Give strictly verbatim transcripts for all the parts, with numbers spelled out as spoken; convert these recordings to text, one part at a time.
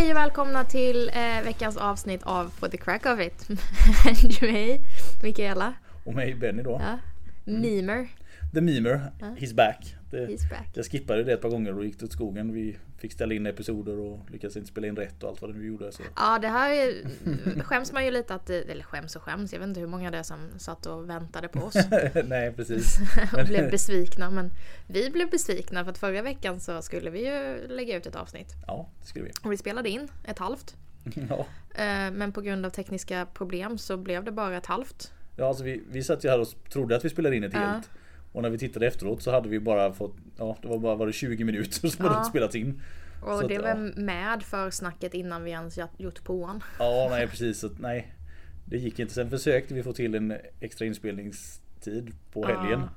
Hej och välkomna till eh, veckans avsnitt av For The Crack of It. Du är Mikaela. Och mig Benny då. Ja. Mm. Mimer. The Mimer, ja. He's back. Det, he's back. Jag skippade det ett par gånger och gick åt skogen. Vi fick ställa in episoder och lyckades inte spela in rätt och allt vad det vi gjorde. Så. Ja, det här är, skäms man ju lite att, eller skäms och skäms. Jag vet inte hur många det är som satt och väntade på oss. Nej, precis. Och blev besvikna. Men vi blev besvikna för att förra veckan så skulle vi ju lägga ut ett avsnitt. Ja, det skulle vi. Och vi spelade in ett halvt. Ja. Men på grund av tekniska problem så blev det bara ett halvt. Ja, alltså vi, vi satt ju här och trodde att vi spelade in ett ja. helt. Och när vi tittade efteråt så hade vi bara fått, ja, det var bara var det tjugo minuter som ja. hade spelats in. Och så det att, var ja. med för snacket innan vi ens gjort påan. Ja, nej precis. Så, nej, det gick inte. Sen försökte vi få till en extra inspelningstid på helgen. Ja.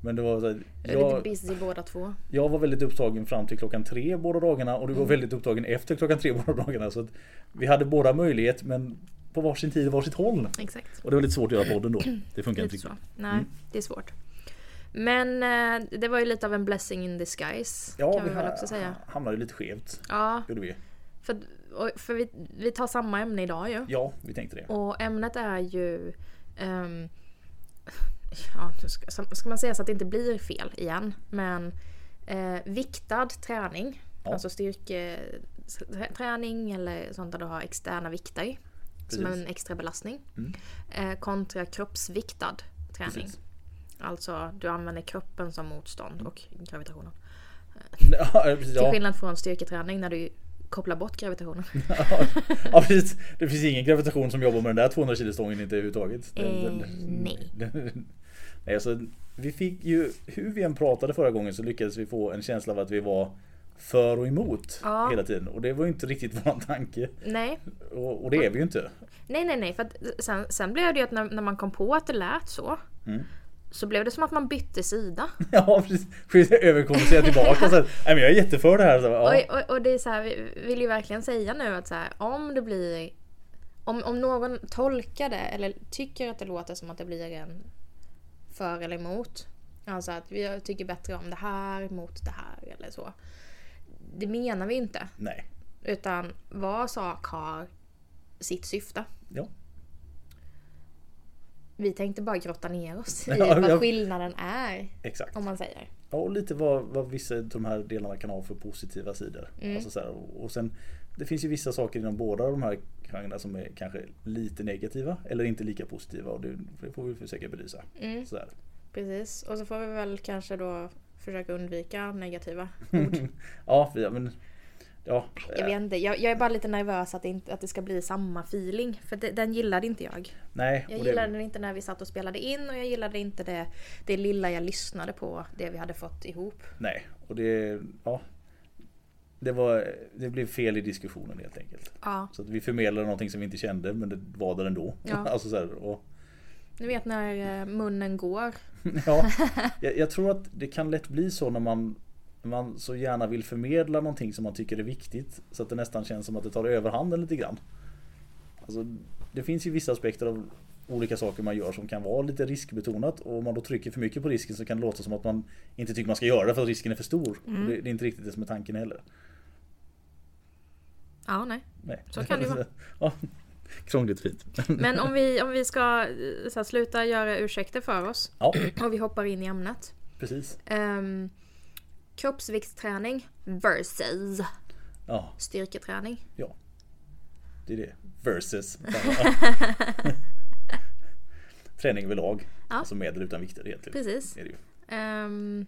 Men det var så här, jag, busy båda två. Jag var väldigt upptagen fram till klockan tre båda dagarna och du var mm. väldigt upptagen efter klockan tre båda dagarna. Så att vi hade båda möjlighet men på varsin tid och varsitt håll. Exakt. Och det var lite svårt att göra podden då. Det funkar inte riktigt. Nej, mm. det är svårt. Men eh, det var ju lite av en blessing in disguise. Ja, kan vi, vi väl också säga. Hamnade lite skevt. Ja. Gjorde vi. För, för vi, vi tar samma ämne idag ju. Ja, vi tänkte det. Och ämnet är ju... Um, ja, ska, ska man säga så att det inte blir fel igen. Men eh, viktad träning. Ja. Alltså styrketräning eller sånt där du har externa vikter. Precis. Som en extra belastning. Mm. Eh, kontra kroppsviktad träning. Precis. Alltså, du använder kroppen som motstånd och gravitationen. Ja, precis, ja. Till skillnad från styrketräning när du kopplar bort gravitationen. Ja, ja, precis. Det finns ingen gravitation som jobbar med den där tvåhundra kilostången inte överhuvudtaget. Eh, den, den, nej. Den, nej alltså, vi fick ju, hur vi än pratade förra gången så lyckades vi få en känsla av att vi var för och emot ja. hela tiden. Och det var ju inte riktigt vår tanke. Nej. Och, och det är vi ju inte. Nej, nej, nej. För att sen, sen blev det ju att när, när man kom på att det lät så... Mm. Så blev det som att man bytte sida. Ja, precis. Överkommunicerar tillbaka. Så att, nej, men jag är jätteför det här. Så, ja. och, och, och det är så här, vi vill ju verkligen säga nu att så här, om det blir... Om, om någon tolkar det eller tycker att det låter som att det blir en för eller emot. Alltså att vi tycker bättre om det här mot det här eller så. Det menar vi inte. Nej. Utan var sak har sitt syfte. Ja. Vi tänkte bara grotta ner oss i ja, vad ja. skillnaden är. Exakt. Om man säger. Ja, och lite vad, vad vissa av de här delarna kan ha för positiva sidor. Mm. Alltså så här, och sen, det finns ju vissa saker inom båda de här krangorna som är kanske lite negativa eller inte lika positiva. Och det, det får vi försöka belysa. Mm. Så där. Precis. Och så får vi väl kanske då försöka undvika negativa ord. ja, men... Ja, jag vet inte. Jag, jag är bara lite nervös att det, inte, att det ska bli samma feeling. För det, den gillade inte jag. Nej, jag gillade det... den inte när vi satt och spelade in. Och jag gillade inte det, det lilla jag lyssnade på. Det vi hade fått ihop. Nej, och det, ja, det, var, det blev fel i diskussionen helt enkelt. Ja. Så att vi förmedlade någonting som vi inte kände. Men det var där ändå. Ja. Alltså så här, och... Du vet när munnen går. ja, jag, jag tror att det kan lätt bli så när man... man så gärna vill förmedla någonting som man tycker är viktigt så att det nästan känns som att det tar överhanden lite grann. Alltså, det finns ju vissa aspekter av olika saker man gör som kan vara lite riskbetonat och om man då trycker för mycket på risken så kan det låta som att man inte tycker man ska göra det för att risken är för stor. Mm. Det, det är inte riktigt det som är tanken heller. Ja, nej. nej. Så kan det vara. Ja. Krångligt fint. Men om vi, om vi ska så här, sluta göra ursäkter för oss ja. och vi hoppar in i ämnet. Precis. Um, Kroppsviktsträning versus ja. styrketräning. Ja, det är det. Versus. Träning över lag. Ja. Alltså med eller utan vikter egentligen. Precis. Är det ju. Um,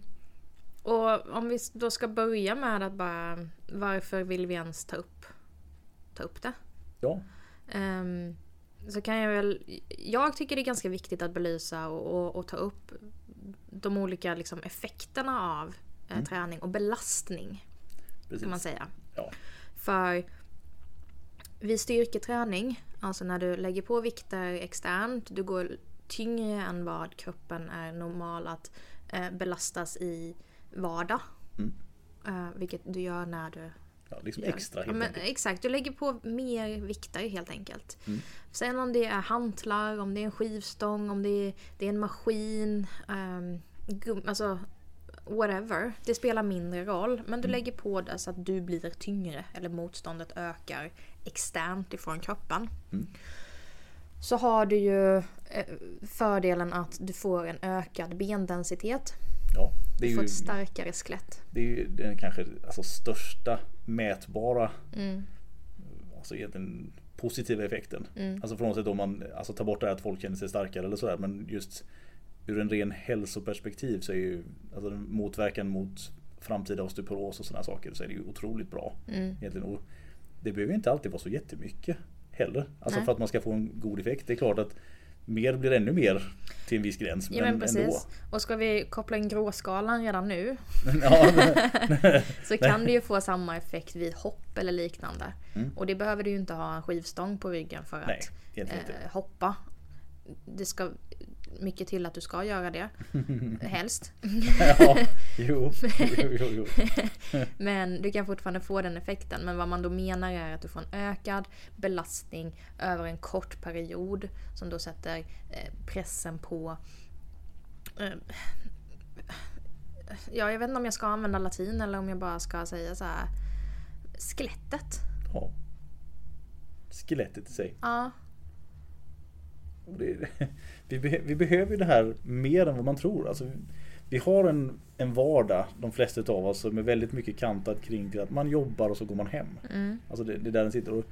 och om vi då ska börja med att bara, varför vill vi ens ta upp, ta upp det? Ja. Um, så kan jag väl, jag tycker det är ganska viktigt att belysa och, och, och ta upp de olika liksom, effekterna av Mm. träning och belastning. Precis. Kan man säga. Ja. För vid styrketräning, alltså när du lägger på vikter externt, du går tyngre än vad kroppen är normal att eh, belastas i vardag. Mm. Eh, vilket du gör när du... Ja, liksom gör. Extra helt ja, men, exakt, du lägger på mer vikter helt enkelt. Mm. Sen om det är hantlar, om det är en skivstång, om det är, det är en maskin, eh, gum, alltså... whatever, det spelar mindre roll, men du lägger på det så att du blir tyngre eller motståndet ökar externt ifrån kroppen. Mm. Så har du ju fördelen att du får en ökad bendensitet. Ja, det är ju, du får ett starkare skelett. Det är ju den kanske alltså största mätbara mm. alltså egentligen positiva effekten. Mm. Alltså från sig då man alltså tar bort det här att folk känner sig starkare eller sådär, men just ur en ren hälsoperspektiv så är ju alltså motverkan mot framtida osteoporos och sådana saker, så är det ju otroligt bra. Mm. Egentligen, det behöver inte alltid vara så jättemycket heller. Alltså Nej. För att man ska få en god effekt. Det är klart att mer blir ännu mer till en viss gräns. Ja, men precis. Ändå. Och ska vi koppla in gråskalan redan nu ja, så kan du ju få samma effekt vid hopp eller liknande. Mm. Och det behöver du ju inte ha en skivstång på ryggen för Nej, att eh, hoppa. Det ska mycket till att du ska göra det. Helst. ja, jo, jo, jo, jo. Men du kan fortfarande få den effekten. Men vad man då menar är att du får en ökad belastning över en kort period som då sätter pressen på... Ja, jag vet inte om jag ska använda latin eller om jag bara ska säga så här... Skelettet. Ja. Skelettet i sig. Ja. Det, vi, be, vi behöver det här mer än vad man tror. Alltså, vi har en, en vardag, de flesta av oss, som är väldigt mycket kantad kring till att man jobbar och så går man hem. Mm. Alltså det, det är där den sitter. Och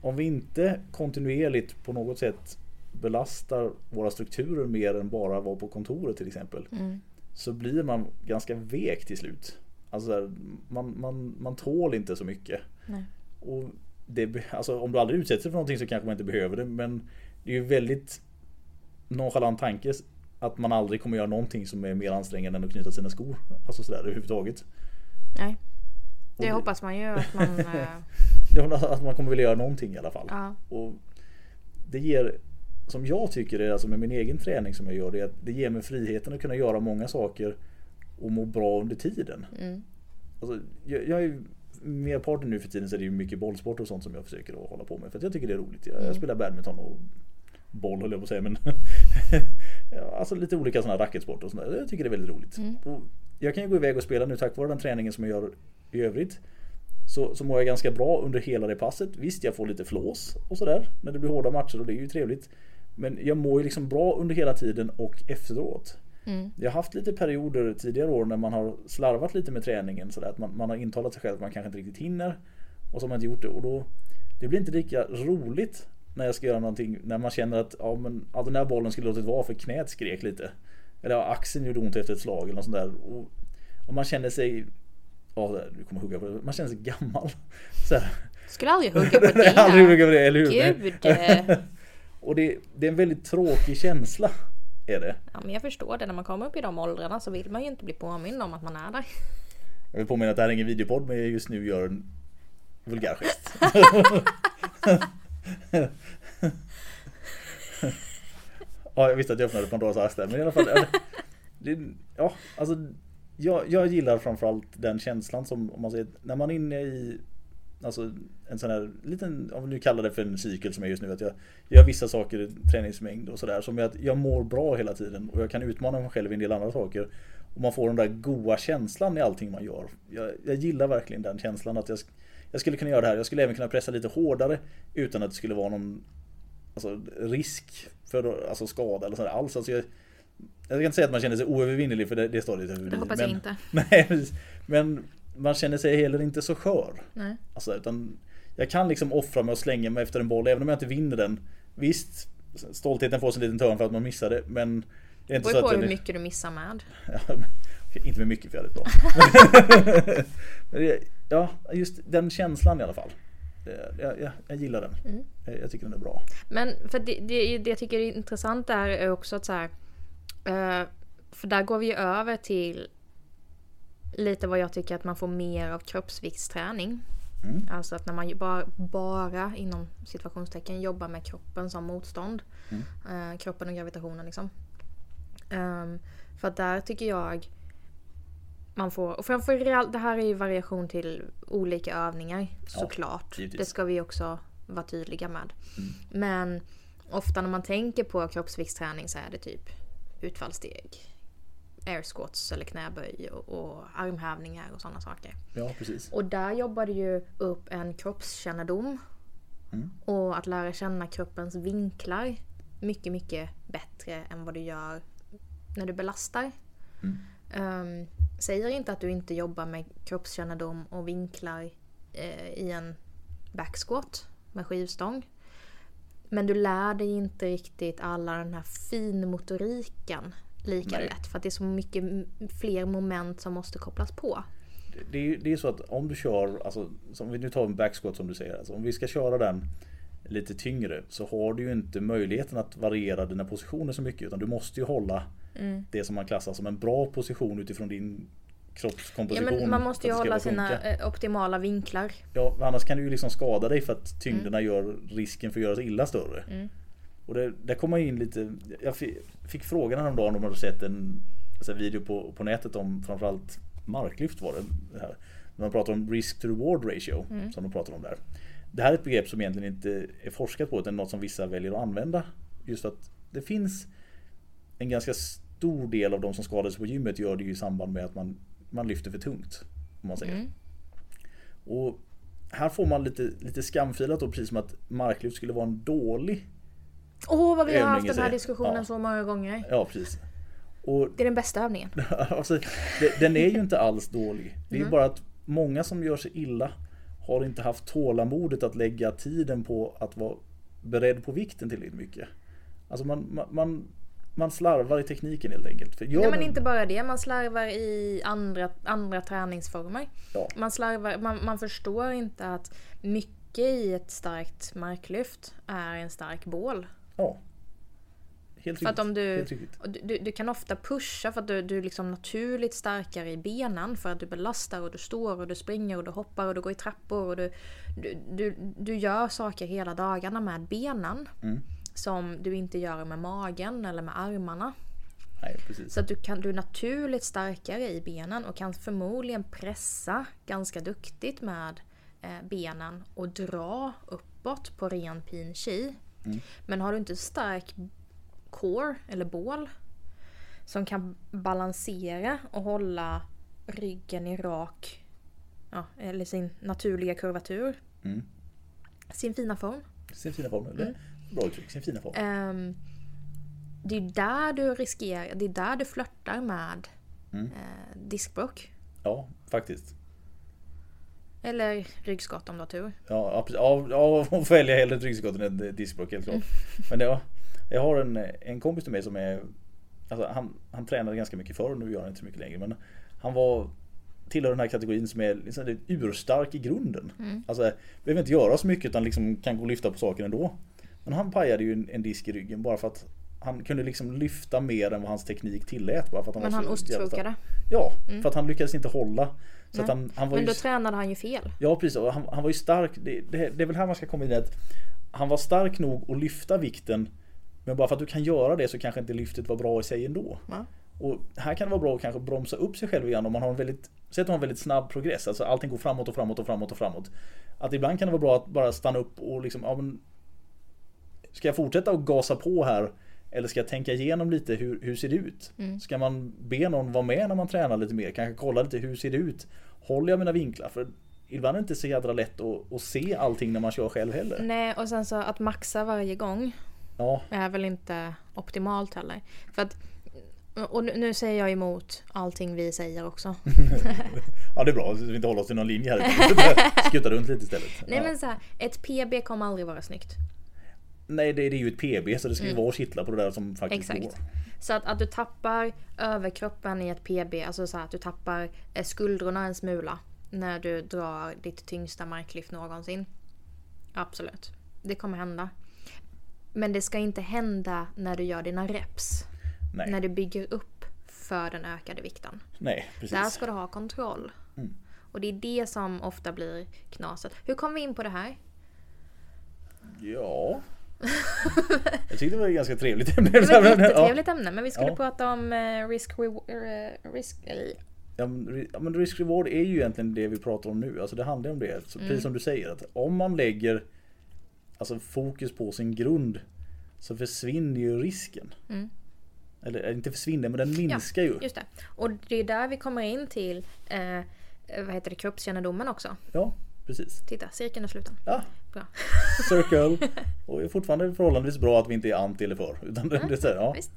om vi inte kontinuerligt på något sätt belastar våra strukturer mer än bara vara på kontoret till exempel, mm. så blir man ganska vek till slut. Alltså man, man, man tål inte så mycket. Nej. Och det, alltså, om du aldrig utsätts för någonting så kanske man inte behöver det, men det är ju väldigt nonchalant tanke att man aldrig kommer göra någonting som är mer ansträngande än att knyta sina skor. Alltså sådär överhuvudtaget. Nej, det, det hoppas man ju att man... att man kommer vilja göra någonting i alla fall. Ja. Och det ger, som jag tycker det, alltså med min egen träning som jag gör, det, det ger mig friheten att kunna göra många saker och må bra under tiden. Mm. Alltså, jag, jag är merparten nu för tiden så är det ju mycket bollsport och sånt som jag försöker att hålla på med, för att jag tycker det är roligt. Jag, mm. jag spelar badminton och boll höll jag på att säga, men ja, alltså lite olika sådana racketsport och sådär. Jag tycker det är väldigt roligt. Mm. Och jag kan ju gå iväg och spela nu tack vare den träningen som jag gör i övrigt. Så, så mår jag ganska bra under hela det passet. Visst, jag får lite flås och sådär när det blir hårda matcher, och det är ju trevligt. Men jag mår ju liksom bra under hela tiden och efteråt. Mm. Jag har haft lite perioder tidigare år när man har slarvat lite med träningen så där, att man, man har intalat sig själv att man kanske inte riktigt hinner, och så har man inte gjort det, och då det blir inte lika roligt när jag ska göra någonting, när man känner att ja, men, ja, den här bollen skulle låtit vara för knät skrek lite, eller ja, axeln gjorde ont efter ett slag eller något sånt där, och, och man känner sig ja, du kommer hugga på det, man känner sig gammal så här. Du skulle aldrig hugga på det, aldrig hugga på det, eller hur? Gud. Och det, det är en väldigt tråkig känsla. Är det? Ja, men jag förstår det. När man kommer upp i de åldrarna så vill man ju inte bli påmind om att man är där. Jag vill påminna att det här är ingen videopodd, men jag just nu gör en vulgärgest. Ja, jag visste att jag öppnade Pandoras ask där, men i alla fall... Det, ja, alltså, jag, jag gillar framförallt den känslan som, om man säger, när man är inne i... Alltså en sån här liten, om nu kallar det för en cykel som är just nu, att jag gör vissa saker i träningsmängd och sådär, som att jag mår bra hela tiden och jag kan utmana mig själv i en del andra saker, och man får den där goa känslan i allting man gör. Jag, jag gillar verkligen den känslan att jag, jag skulle kunna göra det här, jag skulle även kunna pressa lite hårdare utan att det skulle vara någon alltså, risk för alltså, skada eller sådär alls. Alltså jag, jag kan inte säga att man känner sig oövervinnelig, för det, det står lite övervinnelig. Det hoppas jag men, inte. Nej, men man känner sig heller inte så skör. Nej. Alltså, utan jag kan liksom offra mig och slänga mig efter en boll, även om jag inte vinner den. Visst, stoltheten får sig en liten törn för att man missar det, men det är inte så att... Det beror på hur mycket du missar med. Ja, men, okay, inte med mycket, för jag är rätt bra. Ja, just den känslan i alla fall. Jag, jag, jag gillar den. Mm. Jag, jag tycker den är bra. Men för det, det, det jag tycker är intressant där är också att så här... För där går vi över till... Lite vad jag tycker att man får mer av kroppsviktsträning. Mm. Alltså att när man bara, bara inom situationstecken jobbar med kroppen som motstånd. Mm. Eh, kroppen och gravitationen liksom. Um, för att där tycker jag man får... Och framförallt, det här är ju variation till olika övningar såklart. Ja, det ska vi också vara tydliga med. Mm. Men ofta när man tänker på kroppsviktsträning så är det typ utfallssteg. air squats eller knäböj och, och armhävningar och sådana saker. Ja, precis. Och där jobbar du ju upp en kroppskännedom mm. och att lära känna kroppens vinklar mycket, mycket bättre än vad du gör när du belastar. Mm. Um, säger inte att du inte jobbar med kroppskännedom och vinklar eh, i en backsquat med skivstång. Men du lär dig inte riktigt alla den här finmotoriken lika Nej. lätt. För att det är så mycket fler moment som måste kopplas på. Det är ju det är så att om du kör, alltså, som vi nu tar en backsquat som du säger. Alltså, om vi ska köra den lite tyngre så har du ju inte möjligheten att variera dina positioner så mycket. Utan du måste ju hålla mm. det som man klassar som en bra position utifrån din kroppskomposition. Ja, men man måste ju hålla sina optimala vinklar. Ja, annars kan du ju liksom skada dig för att tyngderna mm. gör risken för att göra sig illa större. Mm. Och det, där kom jag in lite, jag fick, fick frågan häromdagen om man hade sett en alltså, video på, på nätet om framförallt marklyft var det här. När man pratar om risk to reward ratio mm. som de pratar om där. Det här är ett begrepp som egentligen inte är forskat på utan något som vissa väljer att använda. Just att det finns en ganska stor del av de som skadades på gymmet gör det ju i samband med att man man lyfter för tungt, om man säger. Mm. Och här får man lite, lite skamfilat då, precis som att marklyft skulle vara en dålig Åh, oh, vad vi har haft den här diskussionen ja. så många gånger. Ja, precis. Och det är den bästa övningen. Alltså, det, den är ju inte alls dålig. Det är mm. bara att många som gör sig illa har inte haft tålamodet att lägga tiden på att vara beredd på vikten tillräckligt mycket. Alltså man... man Man slarvar i tekniken helt enkelt. För jag Nej, men inte bara det. Man slarvar i andra, andra träningsformer. Ja. Man, slarvar, man, man förstår inte att mycket i ett starkt marklyft är en stark bål. Ja. Helt för riktigt. Att om du, helt riktigt. Du, du, du kan ofta pusha för att du, du är liksom naturligt starkare i benen. För att du belastar och du står och du springer och du hoppar och du går i trappor. Och du, du, du, du gör saker hela dagarna med benen. Mm. Som du inte gör med magen eller med armarna. Nej, precis. Så att du, kan, du är naturligt starkare i benen och kan förmodligen pressa ganska duktigt med eh, benen och dra uppåt på ren pin chi. Mm. Men har du inte stark core eller bål som kan balansera och hålla ryggen i rak, ja, eller sin naturliga kurvatur, mm. sin fina form. Sin fina form, eller? Mm. Bra uttryck, sin fina form. Um, det är där du riskerar, det är där du flörtar med mm. eh, diskbråck. Ja, faktiskt. Eller ryggskott om du har tur. Ja, ja, ja, hon följer hellre ryggskott än diskbråck helt klart. Men det, jag har en, en kompis till mig som är, alltså han, han tränade ganska mycket förr och nu gör han inte så mycket längre. Men han var... tillhör den här kategorin som är liksom urstark i grunden. Mm. Alltså behöver inte göra så mycket utan liksom kan gå och lyfta på saken ändå. Men han pajade ju en, en disk i ryggen bara för att han kunde liksom lyfta mer än vad hans teknik tillät. Bara för att han Men han ostkrokade. Ja, mm. för att han lyckades inte hålla. Så att han, han var Men då ju... tränade han ju fel. Ja, precis. Han, han var ju stark. Det, det, det är väl här man ska komma in att han var stark nog att lyfta vikten. Men bara för att du kan göra det så kanske inte lyftet var bra i sig ändå. Mm. Och här kan det vara bra att kanske bromsa upp sig själv igen om man har en väldigt, säg att man har en väldigt snabb progress. Alltså allting går framåt och framåt och framåt och framåt. Att ibland kan det vara bra att bara stanna upp och liksom, ja, men, ska jag fortsätta att gasa på här eller ska jag tänka igenom lite hur, hur ser det ut? Mm. Ska man be någon vara med när man tränar lite mer? Kanske kolla lite hur ser det ut? Håller jag mina vinklar? För ibland är det inte så jädra lätt att, att se allting när man kör själv heller. Nej, och sen så att maxa varje gång ja. är väl inte optimalt heller. För att Och nu säger jag emot allting vi säger också. Ja, det är bra. Vi inte håller oss i någon linje här. Skuttar runt lite istället. Nej, men så här. Ett P B kommer aldrig vara snyggt. Nej, det är ju ett P B. Så det ska ju mm. vara att kittla på det där som faktiskt Exakt. går. Så att, att du tappar överkroppen i ett P B. Alltså så här, att du tappar skuldrorna en smula. När du drar ditt tyngsta marklyft någonsin. Absolut. Det kommer hända. Men det ska inte hända när du gör dina reps. Nej. När du bygger upp för den ökade vikten. Nej, precis. Där ska du ha kontroll. Mm. Och det är det som ofta blir knaset. Hur kom vi in på det här? Ja. Jag tyckte det var ett ganska trevligt ämne. Det var ett jättetrevligt ja. ämne, men vi skulle ja. prata om risk reward. Risk... Ja, men risk reward är ju egentligen det vi pratar om nu. Alltså det handlar om det. Så mm. precis som du säger, att om man lägger alltså fokus på sin grund så försvinner ju risken. Mm. eller inte försvinner, men den minskar ja, ju. Just det. Och det är där vi kommer in till eh, vad heter det, kroppskännedomen också. Ja, precis. Titta, cirkeln är sluten. Ja. Bra. Circle. Och är fortfarande förhållandevis bra att vi inte är anti eller för, utan mm, det säger ja. Visst.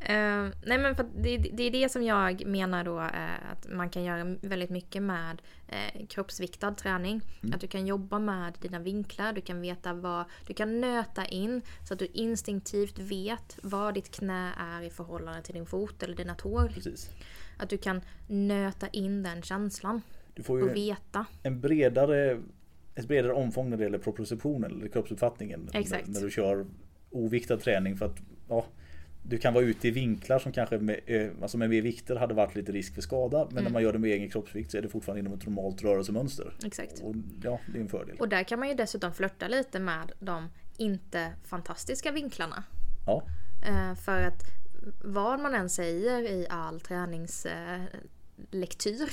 Eh, nej men för det, det är det som jag menar då, eh, att man kan göra väldigt mycket med eh, kroppsviktad träning. Mm. Att du kan jobba med dina vinklar, du kan veta vad, du kan nöta in så att du instinktivt vet vad ditt knä är i förhållande till din fot eller dina tår. Precis. Att du kan nöta in den känslan. Du får ju och veta. En bredare, ett bredare omfång när det gäller proprioceptionen eller kroppsuppfattningen. Exakt. När, när du kör oviktad träning, för att ja, du kan vara ute i vinklar som kanske med, alltså med mer vikter hade varit lite risk för skada, men mm. när man gör det med egen kroppsvikt så är det fortfarande inom ett normalt rörelsemönster. Exakt. Och, ja, det är en fördel. Och där kan man ju dessutom flirta lite med de inte fantastiska vinklarna. Ja. För att vad man än säger i all träningslektyr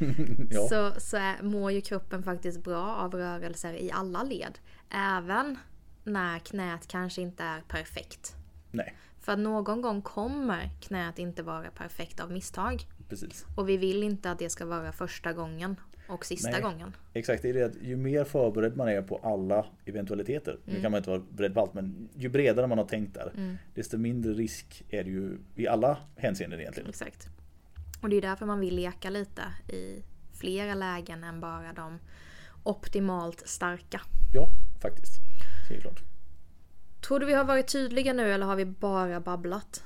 mm. ja. så, så är, mår ju kroppen faktiskt bra av rörelser i alla led, även när knät kanske inte är perfekt. Nej. För att någon gång kommer knät inte vara perfekt av misstag. Precis. Och vi vill inte att det ska vara första gången och sista Nej. gången. Exakt, det är det att ju mer förberedd man är på alla eventualiteter, mm. nu kan man inte vara beredd på allt, men ju bredare man har tänkt där, mm. desto mindre risk är det ju i alla hänseenden egentligen. Exakt. Och det är därför man vill leka lite i flera lägen än bara de optimalt starka. Ja, faktiskt. Det är klart. Tror du vi har varit tydliga nu eller har vi bara babblat?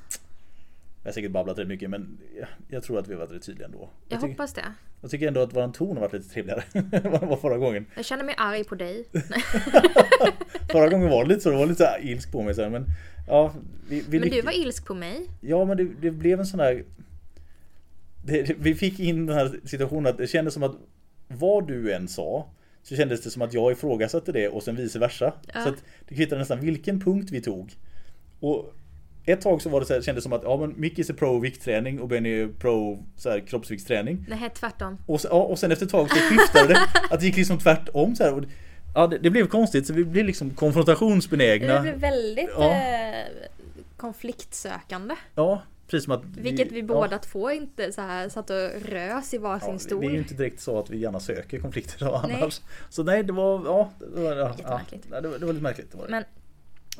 Jag har säkert babblat rätt mycket, men jag tror att vi har varit rätt tydliga ändå. Jag, jag tycker, hoppas det. Jag tycker ändå att vår ton har varit lite trevligare än vad det var förra gången. Jag känner mig arg på dig. Förra gången var det lite så, det var lite ilsk på mig. Så här, men ja, vi, vi men du var ilsk på mig. Ja, men det, det blev en sån här... Det, vi fick in den här situationen att det kändes som att vad du än sa så kändes det som att jag ifrågasatte det och sen vice versa. Ja. Så att det kvittade nästan vilken punkt vi tog. Och ett tag så var det så här, kändes som att ja, men Mickis är pro-viktträning och Benny är pro så här, kroppsviktsträning. Nej, tvärtom. Och, ja, och sen efter ett tag så skiftade det att det gick liksom tvärtom. Så här, och, ja, det, det blev konstigt, så vi blev liksom konfrontationsbenägna. Det blev väldigt ja. eh, konfliktsökande. Ja, precis som att vi, vilket vi båda ja. två inte så här satt och rös i varsin ja, stol. Det är ju inte direkt så att vi gärna söker konflikter av annars. Nej. Så nej, det var ja, det var ja, ja, det, var, det var lite märkligt. Det var det. Men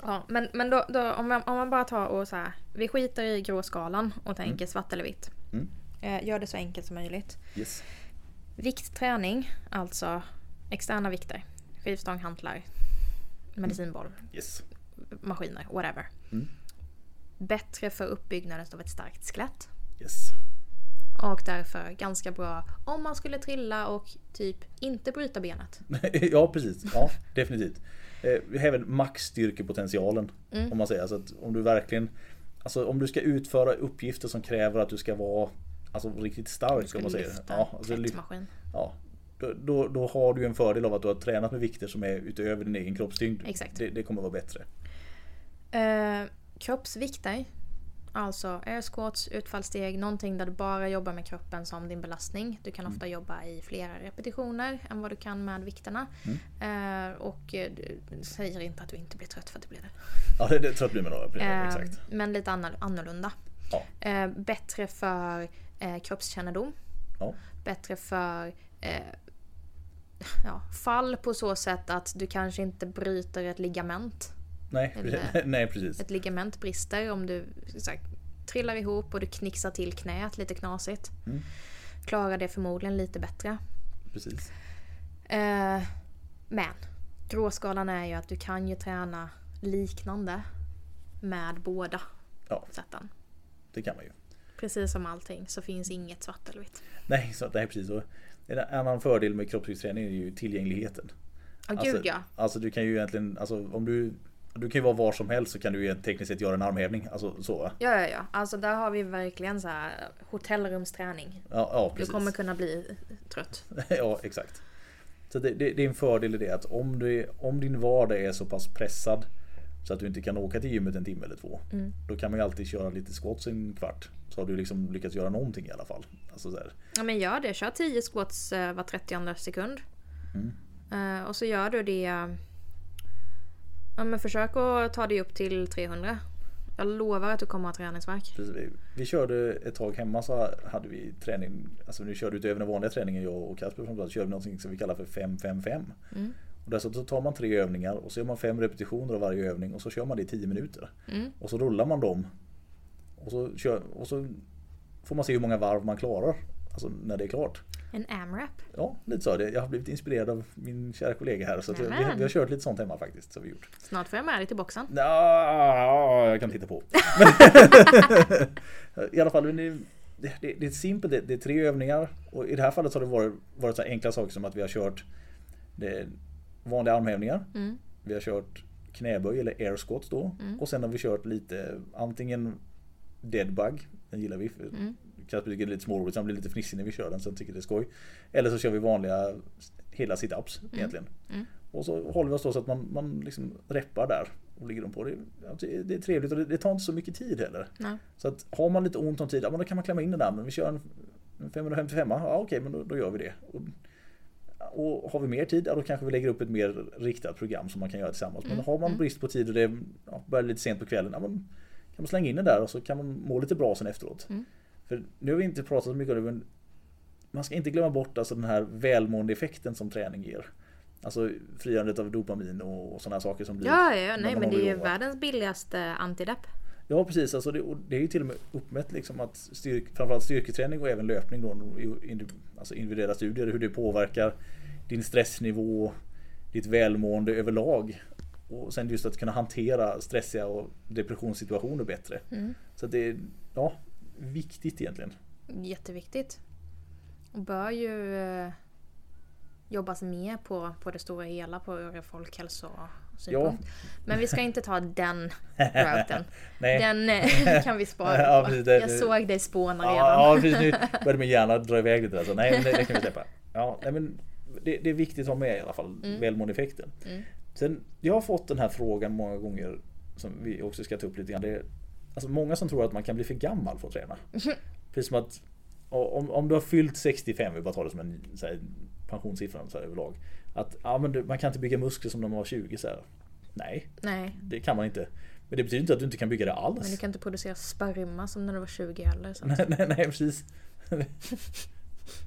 ja, men men då, då om, man, om man bara tar och så här, vi skiter i gråskalan och tänker mm. svart eller vitt. Mm. Eh, gör det så enkelt som möjligt. Yes. Viktträning, alltså externa vikter, skivstång, hantlar, medicinboll, mm. yes. maskiner, whatever. Mm. Bättre för uppbyggnaden av ett starkt skelett. Yes. Och därför ganska bra om man skulle trilla och typ inte bryta benet. Ja, precis. Ja, definitivt. Vi har även maxstyrkepotentialen mm. om man säger. Så att om du verkligen, alltså om du ska utföra uppgifter som kräver att du ska vara alltså riktigt stark, om man säger. Ja, alltså lyftmaskin. Ja. Då, då har du en fördel av att du har tränat med vikter som är utöver din egen kroppstyngd. Exakt. Det, det kommer vara bättre. Uh, Kroppsvikter, alltså air squats, utfallssteg, någonting där du bara jobbar med kroppen som din belastning. Du kan ofta mm. jobba i flera repetitioner än vad du kan med vikterna. Mm. Eh, och du säger inte att du inte blir trött, för att det blir det. Ja, det, det trött blir man då. Eh, Exakt. Men lite annorlunda. Ja. Eh, bättre för eh, kroppskännedom. Ja. Bättre för... Eh, ja, fall på så sätt att du kanske inte bryter ett ligament. Nej, eller, nej, precis. Ett ligament brister om du så här, trillar ihop och du knixar till knät lite knasigt. Mm. Klarar det förmodligen lite bättre. Precis. Eh, men gråskalan är ju att du kan ju träna liknande med båda ja. sätten. Det kan man ju. Precis som allting så finns inget svart eller vitt. Nej, så det är precis så. En annan fördel med kroppsviktsträning är ju tillgängligheten. Oh, alltså, gud, ja. Alltså du kan ju egentligen, alltså om du Du kan ju vara var som helst, så kan du ju tekniskt sett göra en armhävning. Alltså, så. Ja, ja, ja. Alltså där har vi verkligen så här hotellrumsträning. Ja, ja, precis. Du kommer kunna bli trött. Ja, exakt. Så det, det, det är en fördel i det att om, du, om din vardag är så pass pressad så att du inte kan åka till gymmet en timme eller två. Mm. Då kan man ju alltid köra lite squats en kvart. Så har du liksom lyckats göra någonting i alla fall. Alltså, så här. Ja, men gör det. Kör tio squats var trettionde sekund. Mm. Uh, och så gör du det... Ja, men försök att ta dig upp till trehundra Jag lovar att du kommer att ha träningsvärk. Precis. Vi körde ett tag hemma, så hade vi träning, alltså nu körde utöver den vanliga träningen, jag och Kasper framförallt, körde någonting som vi kallar för fem fem fem. Mm. Och där så tar man tre övningar och så gör man fem repetitioner av varje övning och så kör man det i tio minuter. Mm. Och så rullar man dem och så, kör, och så får man se hur många varv man klarar, alltså när det är klart. En AMRAP? Ja, lite så. Jag har blivit inspirerad av min kära kollega här. Så att vi, vi har kört lite sånt hemma faktiskt. Så vi gjort. Snart får jag med dig till boxen. Ja, jag kan titta på. I alla fall, det, det, det är simpelt. Det, det är tre övningar. Och i det här fallet så har det varit, varit så enkla saker som att vi har kört vanliga armhävningar. Mm. Vi har kört knäböj eller air squats då. Mm. Och sen har vi kört lite, antingen deadbug, den gillar vi. Mm. Kanske blir lite småroligt, så han blir lite fnissig när vi kör den, så han tycker det är skoj. Eller så kör vi vanliga hela sit-ups mm. egentligen. Mm. Och så håller vi oss då så att man, man liksom reppar där och ligger de på. Det, det är trevligt och det, det tar inte så mycket tid heller. Nej. Så att har man lite ont om tid, ja, men då kan man klämma in den där, men vi kör en femhundrafemtiofem, ja okej, okay, men då, då gör vi det. Och, och har vi mer tid, ja, då kanske vi lägger upp ett mer riktat program som man kan göra tillsammans. Mm. Men har man brist på tid och det ja, börjar lite sent på kvällen, ja, men kan man slänga in den där och så kan man må lite bra sen efteråt. Mm. För nu har vi inte pratat så mycket om det, men man ska inte glömma bort alltså den här välmående-effekten som träning ger. Alltså frigörandet av dopamin och sådana saker som blir... Ja, ja, ja nej, men det är ju världens billigaste antidepp. Ja, precis. Alltså det, och det är ju till och med uppmätt liksom att styrk, framförallt styrketräning och även löpning då, alltså individuella studier, hur det påverkar din stressnivå, ditt välmående överlag. Och sen just att kunna hantera stressiga och depressionssituationer bättre. Mm. Så att det är... Ja, viktigt egentligen. Jätteviktigt. Och bör ju eh, jobbas mer på, på det stora hela, på ur folkhälsosynpunkt. Ja. Men vi ska inte ta den routen. Nej. Den eh, kan vi spara. Ja, precis, det, jag såg dig spåna ja, redan. Ja, precis. Nu började min hjärna dra iväg lite. Alltså. Nej, men det, det kan vi släppa. Ja, nej, men det, det är viktigt att ha med i alla fall mm. välmående-effekten. Mm. Sen, jag har fått den här frågan många gånger som vi också ska ta upp lite grann. Det är alltså många som tror att man kan bli för gammal för att träna. Precis som att om, om du har fyllt sextiofem, vi bara tar det som en så här, pensionssiffra så här, överlag. Att ja, men du, man kan inte bygga muskler som de har tjugo. Så här. Nej, Nej, det kan man inte. Men det betyder inte att du inte kan bygga det alls. Men du kan inte producera sperma som när du var tjugo heller. Så. Nej, nej, nej, precis.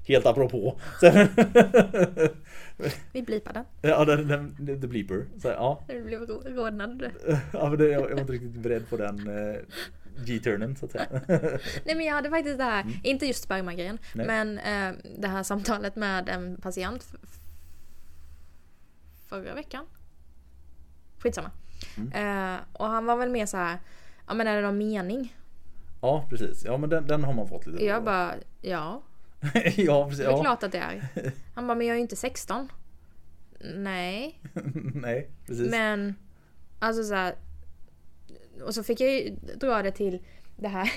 Helt apropå. Vi blipar den. Ja, den, den, den the bleeper. Så, ja. Det blev rådnad. Ja, men det, jag, jag var inte riktigt beredd på den eh, G-turnen så att säga. Nej, men jag hade faktiskt det här, mm. inte just spermagrejen, men eh, det här samtalet med en patient f- förra veckan. Skitsamma. Mm. Eh, och han var väl mer så här, ja men är det någon mening? Ja, precis. Ja, men den, den har man fått lite. Jag bara, ja. Ja, precis, det är ja. klart att det är. Han bara, men jag är ju inte sexton. Nej. Nej, precis. Men, alltså så här, och så fick jag ju dra det till det här.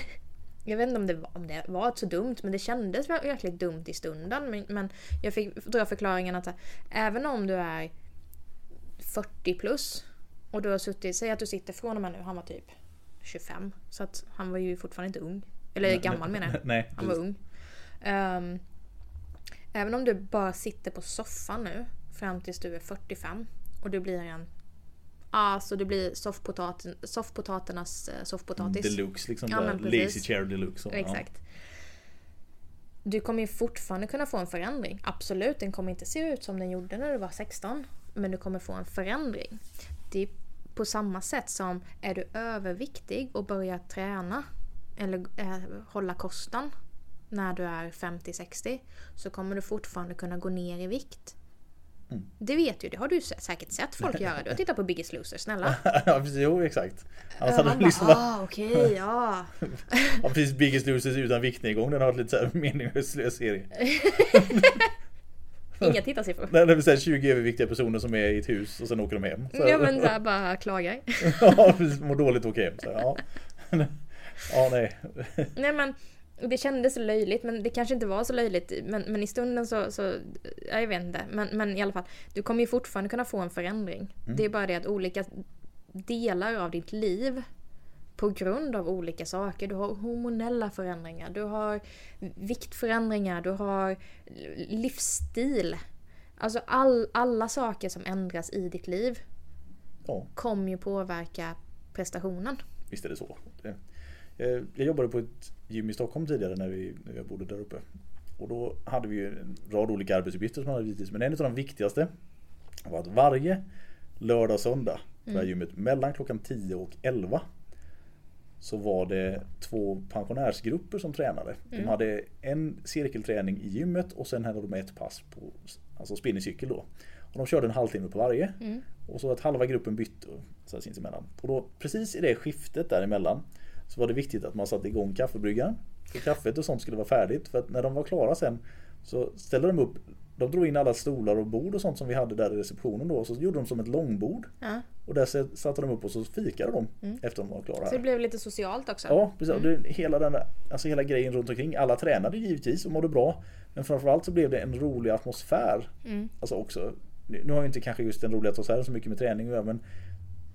Jag vet inte om det var, om det var så dumt, men det kändes verkligen dumt i stunden. Men, men jag fick dra förklaringen att så här, även om du är fyrtio plus och du har suttit, säg att du sitter från och med nu, han var typ tjugofem. Så att han var ju fortfarande inte ung. Eller nej, gammal menar jag. Nej, han var ung. Um, även om du bara sitter på soffan nu fram tills du är fyrtiofem och du blir en alltså du blir soffpotaten, soffpotaternas soffpotatis deluxe liksom, ja, lazy chair deluxe. Exakt. Ja. Du kommer ju fortfarande kunna få en förändring. Absolut, den kommer inte se ut som den gjorde när du var sexton, men du kommer få en förändring. Det är på samma sätt som är du överviktig och börjar träna eller eh, hålla kosten när du är femtio sextio, så kommer du fortfarande kunna gå ner i vikt. Mm. Det vet ju, det har du säkert sett folk göra. Du har tittat på Biggest Loser, snälla. Ja, precis, jo, exakt. Alltså, man bara, liksom... ah, okej, ja. Ja, precis, Biggest Losers utan viktnedgång, den har varit lite så här meningslös serie. Inga tittarsiffror. Nej, det är såhär tjugo överviktiga personer som är i ett hus och sen åker de hem. Så... Ja, men såhär bara klagar. Ja, precis, mår dåligt och åker hem. Så här, ja. Ja, nej. Nej, men det kändes så löjligt, men det kanske inte var så löjligt, men, men i stunden så, så jag vet inte, men, men i alla fall du kommer ju fortfarande kunna få en förändring. Mm. Det är bara det att olika delar av ditt liv på grund av olika saker, du har hormonella förändringar, du har viktförändringar, du har livsstil, alltså all, alla saker som ändras i ditt liv, ja, kommer ju påverka prestationen. visst är det så. Jag jobbade på ett gym i Stockholm tidigare när, vi, när jag bodde där uppe. Och då hade vi en rad olika arbetsuppgifter som hade hittills. Men en av de viktigaste var att varje lördag och söndag på mm. gymmet mellan klockan tio och elva så var det två pensionärsgrupper som tränade. Mm. De hade en cirkelträning i gymmet och sen hade de ett pass på alltså spinningcykel då. Och de körde en halvtimme på varje. Mm. Och så att halva gruppen bytte så här sinsemellan. Och då precis i det skiftet däremellan så var det viktigt att man satte igång kaffebryggaren. För kaffet och sånt skulle vara färdigt. För att när de var klara sen så ställde de upp. De drog in alla stolar och bord och sånt som vi hade där i receptionen då. Så gjorde de som ett långbord. Ja. Och där satte de upp och så fikade de mm. efter de var klara. Här. Så det blev lite socialt också? Ja, precis. Mm. Hela, den, alltså hela grejen runt omkring. Alla tränade givetvis och mådde bra. Men framförallt så blev det en rolig atmosfär. Mm. Alltså också. Nu har ju inte kanske just den roliga atmosfären så mycket med träning att göra. Men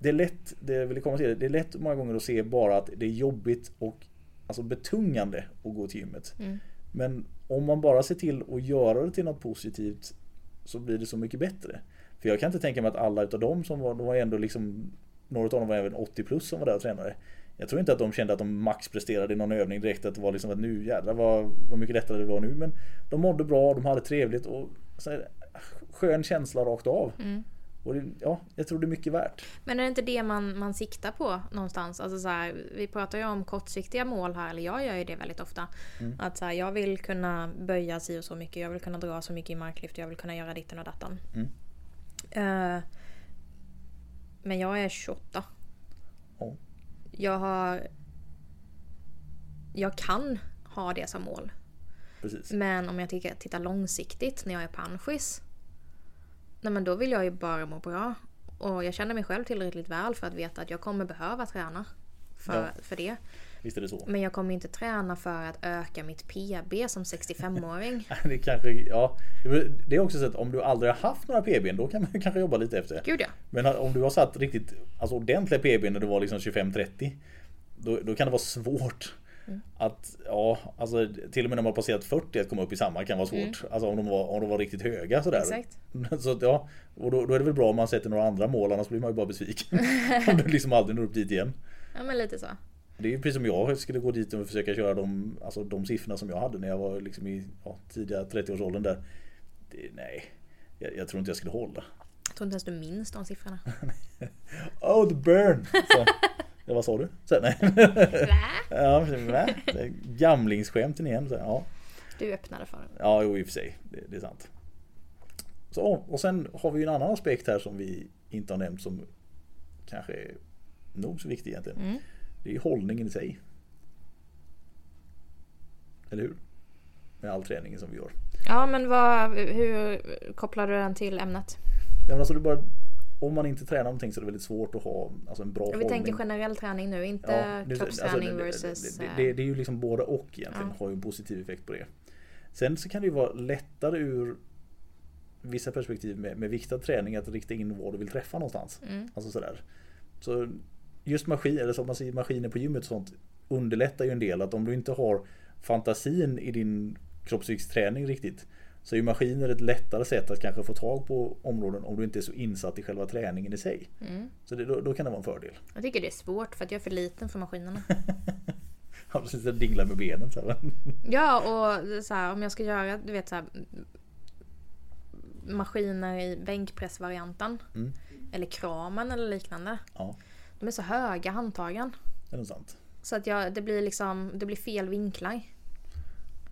det är lätt, det jag ville komma till, det är lätt många gånger att se bara att det är jobbigt och alltså betungande att gå till gymmet. Mm. Men om man bara ser till att göra det till något positivt så blir det så mycket bättre. För jag kan inte tänka mig att alla utav dem som var, de var ändå liksom, några av dem var även åttio plus som var där och tränade. Jag tror inte att de kände att de max presterade i någon övning direkt. Att det var liksom att nu jävlar vad, vad mycket lättare det var nu. Men de mådde bra, de hade trevligt och så här, skön känsla rakt av. Mm. Och det, ja, jag tror det är mycket värt. Men är det inte det man, man siktar på någonstans? Alltså så här, vi pratar ju om kortsiktiga mål här, eller jag gör ju det väldigt ofta. Mm. Att så här, jag vill kunna böja sig och så mycket, jag vill kunna dra så mycket i marklyft, jag vill kunna göra ditten och datan. Mm. Uh, men jag är tjugoåtta. Oh. Jag har... Jag kan ha det som mål. Precis. Men om jag tittar långsiktigt när jag är panschis, nej, men då vill jag ju bara må bra. Och jag känner mig själv tillräckligt väl för att veta att jag kommer behöva träna för, ja. för det. Visst är det så. Men jag kommer inte träna för att öka mitt P B som sextiofemåring. Det kanske, ja. Det är också så att om du aldrig har haft några P B, då kan man kanske jobba lite efter. Gud ja. Men om du har satt riktigt alltså ordentliga P B när du var liksom tjugofem trettio, då, då kan det vara svårt. Mm. Att, ja, alltså, till och med när man har passerat fyrtio att komma upp i samma kan vara svårt. Mm. Alltså om de var, om de var riktigt höga sådär. Exakt. Så att, ja, och då, då är det väl bra om man sätter några andra mål, annars blir man ju bara besviken om du liksom aldrig når upp dit igen. Ja, men lite så. Det är ju precis som jag skulle gå dit och försöka köra de, alltså, de siffrorna som jag hade när jag var liksom i ja, tidiga trettioårsåldern där. Det, nej, jag, jag tror inte jag skulle hålla. Jag tror inte ens du minns de siffrorna. Oh, the burn! Så. Ja, vad sa du? Så, nej. Ja, gamlingsskämten igen. Så, ja. Du öppnade för det. Ja, jo, i och för sig. Det, det är sant. Så, och sen har vi ju en annan aspekt här som vi inte har nämnt som kanske är nog så viktig egentligen. Mm. Det är hållningen i sig. Eller hur? Med all träningen som vi gör. Ja, men vad, hur kopplar du den till ämnet? Ja, men alltså du bara... Om man inte tränar någonting så är det väldigt svårt att ha alltså en bra hållning. Vi tänker generell träning nu, inte ja, det, kroppsträning alltså, versus... Det, det, det, det är ju liksom både och egentligen, ja. Har ju en positiv effekt på det. Sen så kan det ju vara lättare ur vissa perspektiv med, med viktad träning att rikta in vad du vill träffa någonstans. Mm. Alltså sådär. Så just maskin, eller som man säger, maskiner på gymmet och sånt underlättar ju en del. Att om du inte har fantasin i din kroppsviktsträning riktigt, så är ju maskiner ett lättare sätt att kanske få tag på områden om du inte är så insatt i själva träningen i sig. Mm. Så det, då, då kan det vara en fördel. Jag tycker det är svårt för att jag är för liten för maskinerna. Ja, precis. Jag dinglar med benen. Så här. Ja, och så här, om jag ska göra du vet, så här, maskiner i bänkpressvarianten mm. eller kramen eller liknande. Ja. De är så höga handtagen. Det är nog sant. Så att jag, det, blir liksom, det blir fel vinklar.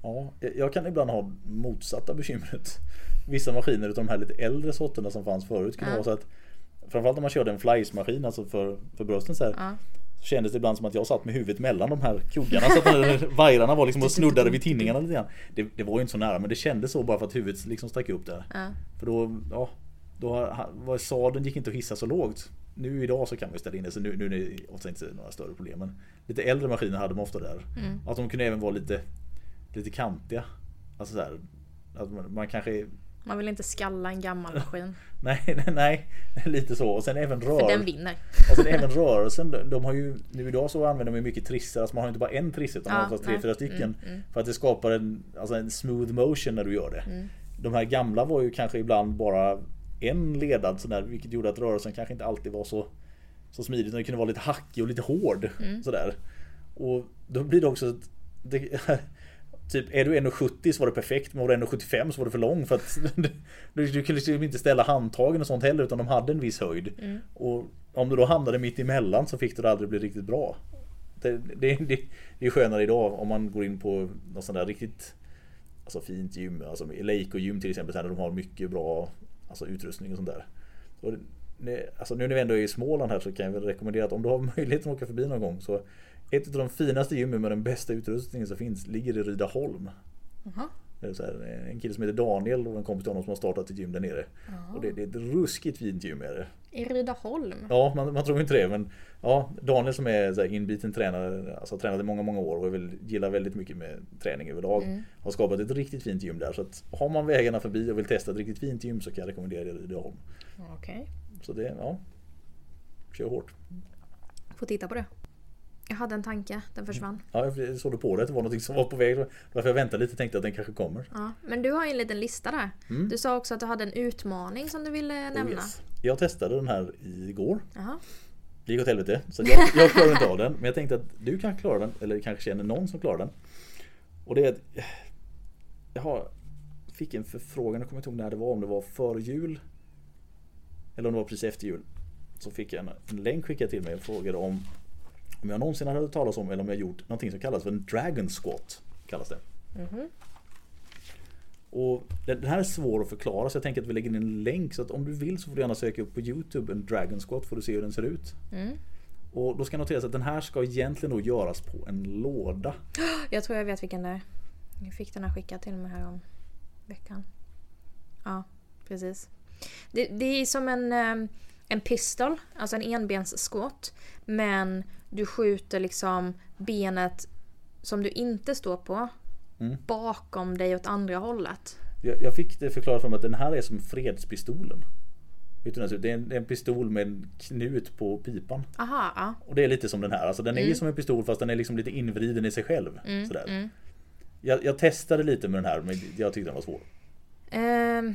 Ja, jag kan ibland ha motsatta bekymret. Vissa maskiner utav de här lite äldre sorterna som fanns förut kunde mm. vara så att framförallt när man körde en flies-maskin alltså för, för brösten så här mm. så kändes det ibland som att jag satt med huvudet mellan de här kuggarna så att vajrarna var liksom och snuddade vid tinningarna lite grann. Det, det var ju inte så nära men det kändes så bara för att huvudet liksom stack upp där. Mm. För då, ja, då var sadeln gick inte att hissa så lågt. Nu idag så kan vi ställa in det så nu, nu är det ofta inte några större problem men lite äldre maskiner hade de ofta där. Mm. Att de kunde även vara lite lite kantiga. Alltså så här, att man, man kanske... Man vill inte skalla en gammal maskin. nej, nej, nej, lite så. Och sen även rör... För den vinner. Och sen även rörelsen. De, de har ju, nu idag så använder de ju mycket trissar. Alltså man har inte bara en triss utan ja, man har tre, fyra stycken. Mm, mm. För att det skapar en, alltså en smooth motion när du gör det. Mm. De här gamla var ju kanske ibland bara en ledad sån där, vilket gjorde att rörelsen kanske inte alltid var så så smidigt, den kunde vara lite hackig och lite hård mm. sådär. Och då blir det också det, typ är du en komma sjuttio så var det perfekt, men var du en komma sjuttiofem så var det för lång, för att du, du, du kunde liksom inte ställa handtagen och sånt heller, utan de hade en viss höjd. Mm. Och om du då hamnade mitt emellan så fick du det aldrig bli riktigt bra. Det, det, det, det är skönare idag om man går in på något sånt där riktigt alltså fint gym, alltså Leico gym till exempel, där de har mycket bra alltså utrustning och sånt där. Och det, alltså nu när vi ändå är i Småland här så kan jag väl rekommendera att om du har möjlighet att åka förbi någon gång, så ett av de finaste gymmen med den bästa utrustningen som finns ligger i Rydaholm. Uh-huh. Det är så här, en kille som heter Daniel och en kompis till honom som har startat ett gym där nere. Uh-huh. Och det, det är ett ruskigt fint gym är det. I Rydaholm? Ja, man, man tror inte det, men ja, Daniel som är så här inbiten tränare, alltså har tränat i många, många år och vill, gillar väldigt mycket med träning överlag. Mm. Har skapat ett riktigt fint gym där, så att har man vägarna förbi och vill testa ett riktigt fint gym så kan jag rekommendera det i Rydaholm. Okej. Okay. Så det, ja, kör hårt. Får titta på det. Jag hade en tanke, den försvann. Ja, jag såg det på det, det var något som var på väg. Därför jag väntade lite och tänkte att den kanske kommer. Ja, men du har ju en liten lista där. Mm. Du sa också att du hade en utmaning som du ville oh, nämna. Yes. Jag testade den här igår. Aha. Det gick åt helvete, så jag, jag klarade inte av den. Men jag tänkte att du kan klara den, eller kanske känner någon som klarar den. Och det är att jag har, fick en förfrågan, jag kommer inte ihåg när det var, om det var för jul eller om det var precis efter jul. Så fick jag en, en länk skickad till mig och frågade om Om jag någonsin hade hört talas om, eller om jag gjort någonting som kallas för en Dragon Squat, kallas det. Mm-hmm. Och den här är svår att förklara, så jag tänker att vi lägger in en länk, så att om du vill så får du gärna söka upp på YouTube en Dragon Squat, får du se hur den ser ut. Mm. Och då ska noteras att den här ska egentligen nog göras på en låda. Jag tror jag vet vilken det är. Jag fick den här skickad till mig här om veckan. Ja, precis. Det, det är som en, en pistol, alltså en enbenssquat, men du skjuter liksom benet som du inte står på mm. bakom dig åt andra hållet. Jag, jag fick det förklarat för mig att den här är som fredspistolen. Vet du, det är en, en pistol med en knut på pipan. Aha, ja. Och det är lite som den här. Alltså, den är mm. som en pistol, fast den är liksom lite invriden i sig själv. Mm, sådär. Mm. Jag, jag testade lite med den här, men jag tyckte den var svår. Um,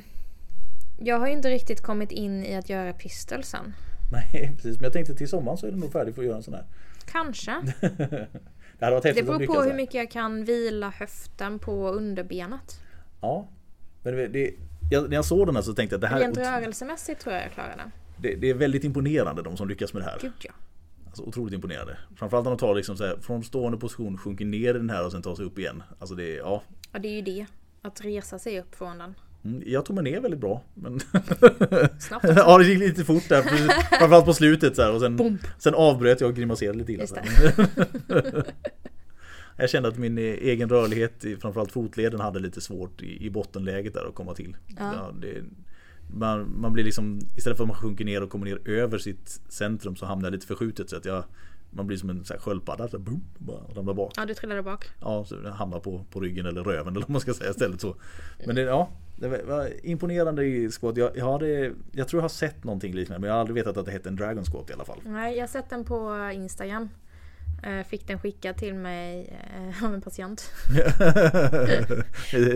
jag har ju inte riktigt kommit in i att göra pistol sen. Nej, precis. Men jag tänkte till sommaren så är det nog färdig för att göra en sån här. Kanske. det, var det beror på hur mycket jag kan vila höften på underbenet. Ja. Men det, det, jag, när jag såg den här så tänkte jag att det här... Rent rörelsemässigt tror jag jag klarar den. Det, det är väldigt imponerande de som lyckas med det här. Gud ja. Alltså otroligt imponerande. Framförallt när de tar liksom så här, från stående position, sjunker ner i den här och sen tar sig upp igen. Alltså det, ja. Ja, det är ju det. Att resa sig upp från den. Jag tog mig ner väldigt bra, men snabbt. Ja, det gick lite fort där, framförallt på slutet så här, och sen, sen avbröt jag och grimaserade lite illa. Jag kände att min egen rörlighet, framförallt fotleden, hade lite svårt i, i bottenläget där att komma till. Ja. Ja, det, man, man blir liksom, istället för att man sjunker ner och kommer ner över sitt centrum, så hamnar jag lite förskjutet, så att jag, man blir som en så här sköldpadda, så boom, bara ramlar bak. Ja, du trillade bak. Ja, så hamnar på, på ryggen eller röven eller vad man ska säga istället så. Men det, ja. Det var imponerande i squat. Jag, jag, hade, jag tror jag har sett någonting liknande, men jag har aldrig vetat att det hette en Dragon Squat i alla fall. Nej, jag har sett den på Instagram. Fick den skickad till mig av en patient.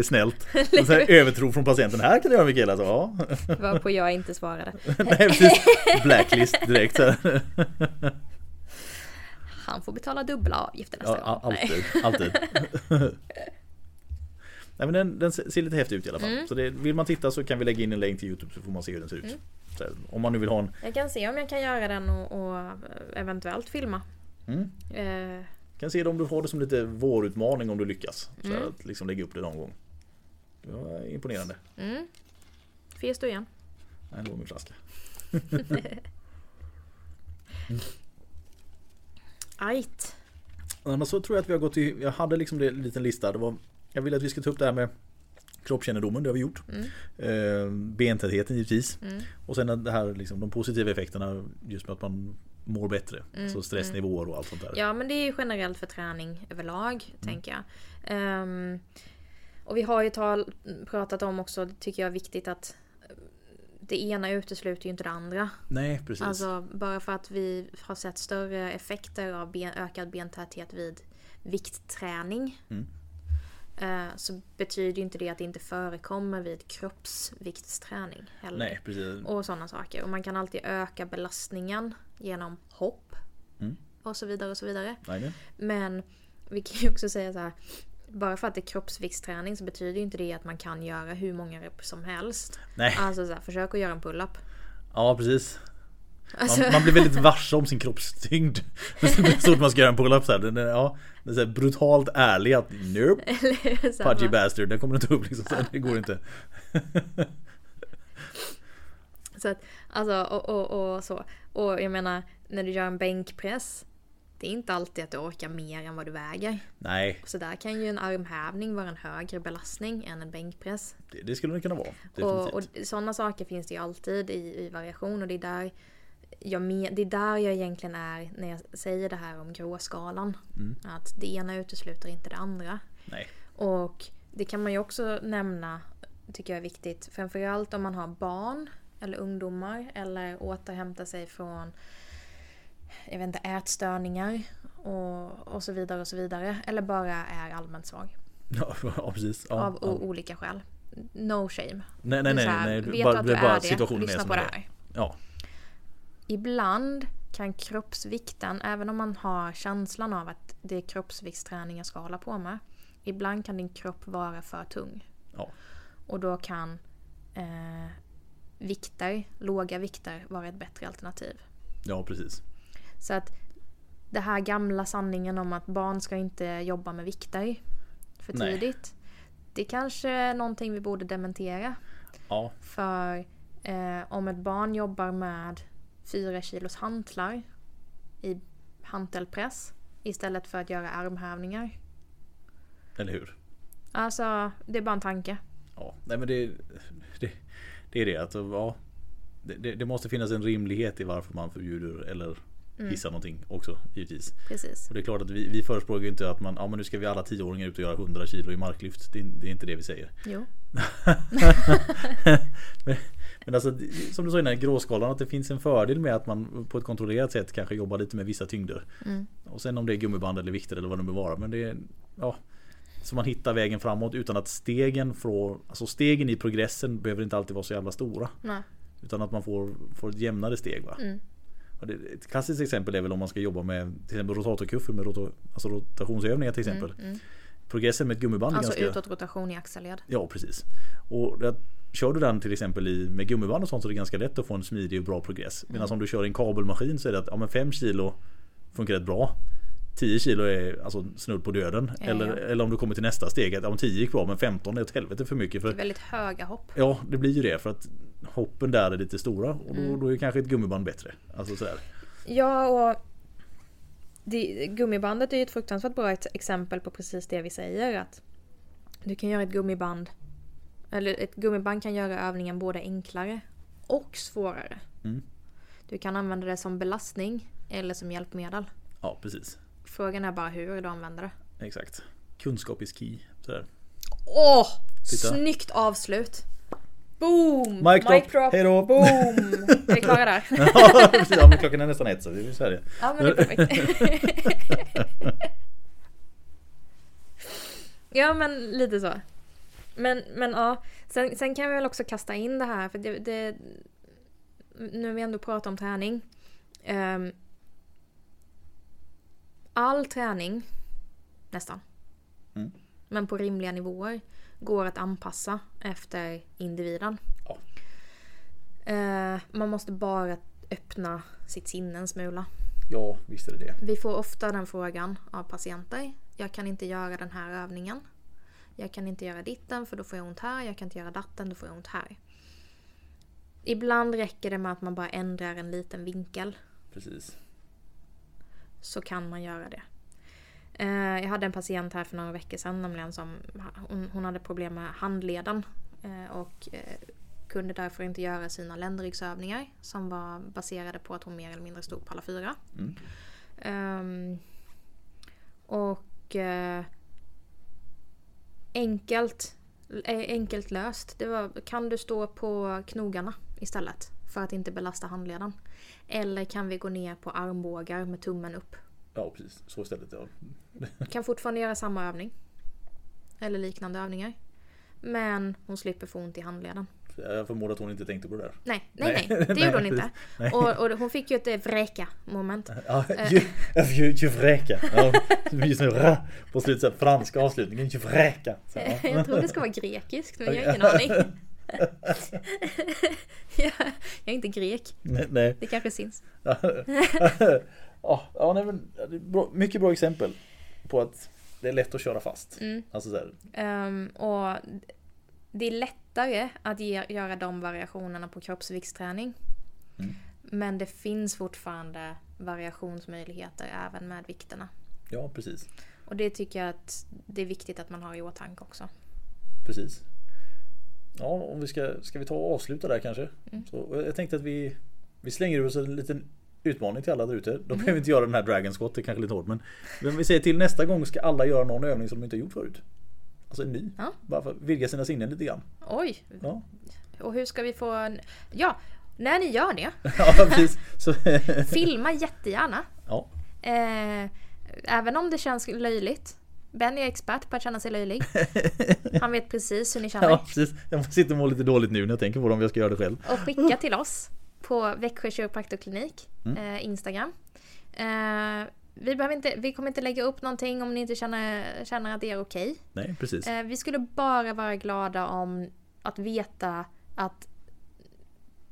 Snällt. Så här, övertro från patienten. Här kan du göra, Mikaela. Ja. Varpå jag inte svarade. Nej, precis. Blacklist direkt. Så här. Han får betala dubbla avgifter nästa ja, gång. Alltid, alltid. Nej, men den, den ser lite häftig ut i alla fall. Mm. Så det, vill man titta så kan vi lägga in en länk till YouTube, så får man se hur den ser ut. Mm. Så här, om man nu vill ha en... Jag kan se om jag kan göra den och, och eventuellt filma. Mm. Eh. Kan se det om du har det som lite vårutmaning, om du lyckas. Så mm. här, att liksom lägga upp det någon gång. Det var imponerande. Mm. Fes du igen? Nej, det var min flaska. mm. Ajt. Men så tror jag att vi har gått till... Jag hade liksom en liten lista. Det var... Jag vill att vi ska ta upp det här med kroppskännedomen, det har vi gjort. Mm. Bentätheten givetvis. Mm. Och sen det här, liksom, de positiva effekterna, just med att man mår bättre. Mm. Så stressnivåer och allt sånt där. Ja, men det är ju generellt för träning överlag, mm. tänker jag. Um, och vi har ju tal- pratat om också, det tycker jag är viktigt, att det ena utesluter ju inte det andra. Nej, precis. Alltså, bara för att vi har sett större effekter av ben- ökad bentäthet vid viktträning. Mm. Så betyder inte det att det inte förekommer vid kroppsviktsträning heller. Nej, precis. Och sådana saker. Och man kan alltid öka belastningen genom hopp mm. och så vidare och så vidare. Nej, men vi kan ju också säga så här, bara för att det är kroppsviktsträning så betyder ju inte det att man kan göra hur många rep som helst. Nej. Alltså så här, försök att göra en pull-up. Ja, precis. Alltså... Man, man blir väldigt varse om sin kroppstyngd. Så att man ska göra en pull-up så här. Den är, ja, den är så här brutalt ärlig att nope, pudgy bastard, den kommer inte upp liksom, så här, det går inte. Så att, alltså, och, och, och så. Och jag menar, när du gör en bänkpress, det är inte alltid att du orkar mer än vad du väger. Nej. Så där kan ju en armhävning vara en högre belastning än en bänkpress. Det, det skulle det kunna vara, definitivt. Och, och sådana saker finns det ju alltid i, i variation. Och det är, där jag men, det är där jag egentligen är när jag säger det här om gråskalan. Mm. Att det ena utesluter inte det andra. Nej. Och det kan man ju också nämna, tycker jag är viktigt. Framförallt om man har barn eller ungdomar eller återhämta sig från, jag vet inte, ätstörningar och, och så vidare och så vidare. Eller bara är allmänt svag. Ja, ja precis. Ja, av ja. olika skäl. No shame. Nej, nej, nej. Här, nej, nej. Vet bara, att du är bara det, lyssna på det här. Ja. Ibland kan kroppsvikten, även om man har känslan av att det är kroppsviktsträning jag ska hålla på med, ibland kan din kropp vara för tung. Ja. Och då kan eh, vikter, låga vikter, vara ett bättre alternativ. Ja, precis. Så att det här gamla sanningen om att barn ska inte jobba med vikter för tidigt. Nej. Det är kanske någonting vi borde dementera. Ja. För eh, om ett barn jobbar med fyra kilos hantlar i hantelpress istället för att göra armhävningar. Eller hur? Alltså, det är bara en tanke. Ja, nej men det, det, det är det. Alltså, ja, det. Det måste finnas en rimlighet i varför man förbjuder eller Mm. hissa någonting också, givetvis. Precis. Och det är klart att vi, vi förespråkar ju inte att man, ja men nu ska vi alla tioåringar ut och göra hundra kilo i marklyft. Det är, det är inte det vi säger. Jo. men, men alltså, som du sa innan, gråskalan, att det finns en fördel med att man på ett kontrollerat sätt kanske jobbar lite med vissa tyngder. Mm. Och sen om det är gummiband eller vikter eller vad det nu vara, men det är, ja, så man hittar vägen framåt utan att stegen från, alltså stegen i progressen behöver inte alltid vara så jävla stora. Nej. Utan att man får, får ett jämnare steg, va? Mm. Ett klassiskt exempel är väl om man ska jobba med till exempel rotatorkuffer med roto, alltså rotationsövningar till exempel. Mm, mm. Progressen med ett gummiband alltså ganska... Alltså utåtrotation i axelled. Ja, precis. Och där, kör du den till exempel i, med gummiband och sånt så är det ganska lätt att få en smidig och bra progress. Mm. Medan om du kör i en kabelmaskin så är det att ja, men fem kilo funkar rätt bra. tio kilo är alltså snudd på döden. Ja, eller, ja. eller om du kommer till nästa steg att om tio gick bra men femton är ett helvete för mycket. För, det är väldigt höga hopp. Ja, det blir ju det för att hoppen där är lite stora och då, mm. då är kanske ett gummiband bättre. Alltså så här. Ja, och det, gummibandet är ju ett fruktansvärt bra exempel på precis det vi säger, att du kan göra ett gummiband eller ett gummiband kan göra övningen både enklare och svårare. Mm. Du kan använda det som belastning eller som hjälpmedel. Ja, precis. Frågan är bara hur du använder det. Exakt. Kunskap is key. Åh, snyggt avslut. Boom! Mic drop. Mic drop. Hejdå. Boom! Är vi klara där? Ja, precis. Ja, men klockan är nästan ett så vi är i Sverige. Ja, men det är perfekt. Ja, men lite så. Men, men ja. Sen, sen kan vi väl också kasta in det här. För det, det, nu har vi ändå pratat om träning. Um, all träning, nästan. Mm. Men på rimliga nivåer. Går att anpassa efter individen. Ja. Eh, man måste bara öppna sitt sinne en smula. Ja, visst är det det. Vi får ofta den frågan av patienter. Jag kan inte göra den här övningen. Jag kan inte göra ditten för då får jag ont här. Jag kan inte göra datten, då får jag ont här. Ibland räcker det med att man bara ändrar en liten vinkel. Precis. Så kan man göra det. Jag hade en patient här för några veckor sedan nämligen som hon, hon hade problem med handleden och kunde därför inte göra sina ländryggsövningar som var baserade på att hon mer eller mindre stod på alla fyra. Mm. Um, och uh, enkelt, enkelt löst. Det var, kan du stå på knogarna istället för att inte belasta handleden? Eller kan vi gå ner på armbågar med tummen upp? Ja, precis. Så istället, ja. Kan fortfarande göra samma övning. Eller liknande övningar. Men hon slipper få ont i handleden. Jag förmodar att hon inte tänkte på det där. Nej, nej, nej. Det gjorde hon inte. Och, och hon fick ju ett vräka-moment. Ja, ju, ju, ju vräka. Ja, just nu, rah, på slutet, franska avslutningen, ju vräka. Så, ja. Jag tror det ska vara grekiskt, men jag har ingen aning. jag, jag är inte grek. Nej, nej. Det kanske syns. ja, ja, nej, men, bra, mycket bra exempel på att det är lätt att köra fast. Mm. Alltså, så här. Um, och det är lättare att ge, göra de variationerna på kroppsviktsträning. Mm. Men det finns fortfarande variationsmöjligheter även med vikterna. Ja, precis. Och det tycker jag att det är viktigt att man har i åtanke också. Precis. Ja, om vi ska, ska vi ta och avsluta där kanske. Mm. Så, jag tänkte att vi, vi slänger oss en liten utmaning till alla där ute. Då behöver vi mm. inte göra den här Dragon Squat, det är kanske lite hårt. Men, men vi säger till nästa gång ska alla göra någon övning som de inte har gjort förut. Alltså en ny. Ja. Bara för att vidga sina sinnen lite grann. Oj. Ja. Och hur ska vi få... En... Ja, när ni gör det. ja, precis. Så... Filma jättegärna. Ja. Eh, även om det känns löjligt. Benny är expert på att känna sig löjlig. Han vet precis hur ni känner. Ja, precis. Jag sitter och må lite dåligt nu när jag tänker på om jag ska göra det själv. Och skicka till oss på Växjö Kiropraktorklinik, mm. eh, Instagram. Eh, vi, behöver inte, vi kommer inte lägga upp någonting om ni inte känner, känner att det är okej. Nej, precis. Eh, vi skulle bara vara glada om att veta att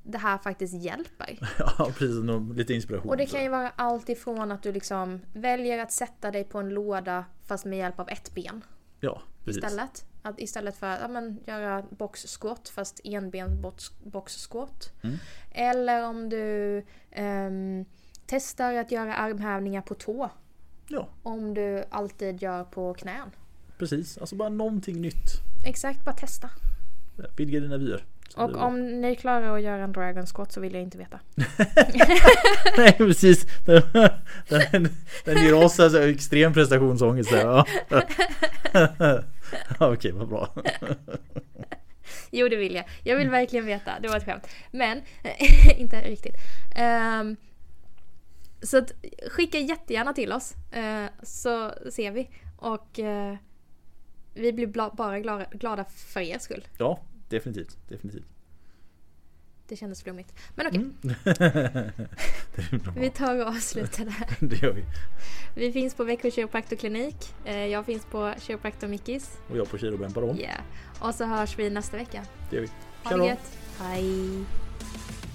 det här faktiskt hjälper. Ja, precis. Lite inspiration. Och det kan ju vara allt ifrån att du liksom väljer att sätta dig på en låda fast med hjälp av ett ben. Ja, precis. Istället, att istället för att ja, men, göra boxskott fast enben box, boxskott. Mm. Eller om du um, testar att göra armhävningar på tå. Ja. Om du alltid gör på knän. Precis. Alltså bara någonting nytt. Exakt, bara testa. Vidga dina vyer. Och om ni klarar att göra en Dragon Squat så vill jag inte veta. Nej, precis. Den, den, den ger oss alltså extrem prestationsångest. Ja. Okej, vad bra. Jo, det vill jag. Jag vill verkligen veta. Det var ett skämt. Men, inte riktigt. Um, så att, skicka jättegärna till oss. Uh, så ser vi. Och uh, vi blir bla- bara glada, glada för er skull. Ja. Definitivt, definitivt. Det kändes flummigt. Men okej. Mm. Vi tar och avslutar det här. Det gör vi. Vi finns på Växjö Kiropraktorklinik. Jag finns på Kiropraktomikis. Och jag på Kirobempa då. Yeah. Och så hörs vi nästa vecka. Det gör vi. Ha det gött. Hej.